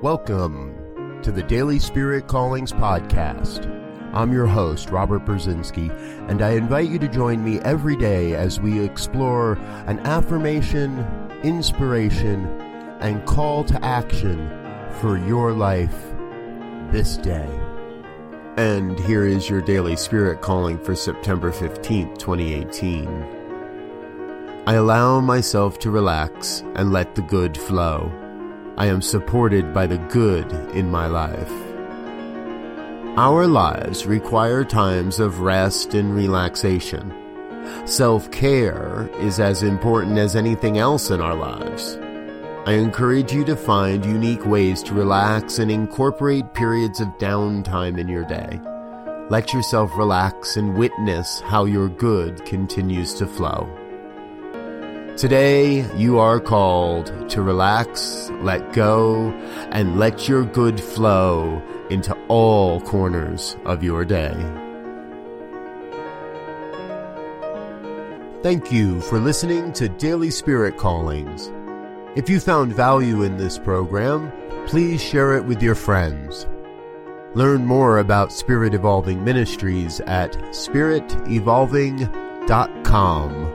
Welcome to the Daily Spirit Callings podcast. I'm your host, Robert Brzezinski, and I invite you to join me every day as we explore an affirmation, inspiration, and call to action for your life this day. And here is your Daily Spirit Calling for September 15th, 2018. I allow myself to relax and let the good flow. I am supported by the good in my life. Our lives require times of rest and relaxation. Self-care is as important as anything else in our lives. I encourage you to find unique ways to relax and incorporate periods of downtime in your day. Let yourself relax and witness how your good continues to flow. Today, you are called to relax, let go, and let your good flow into all corners of your day. Thank you for listening to Daily Spirit Callings. If you found value in this program, please share it with your friends. Learn more about Spirit Evolving Ministries at spiritevolving.com.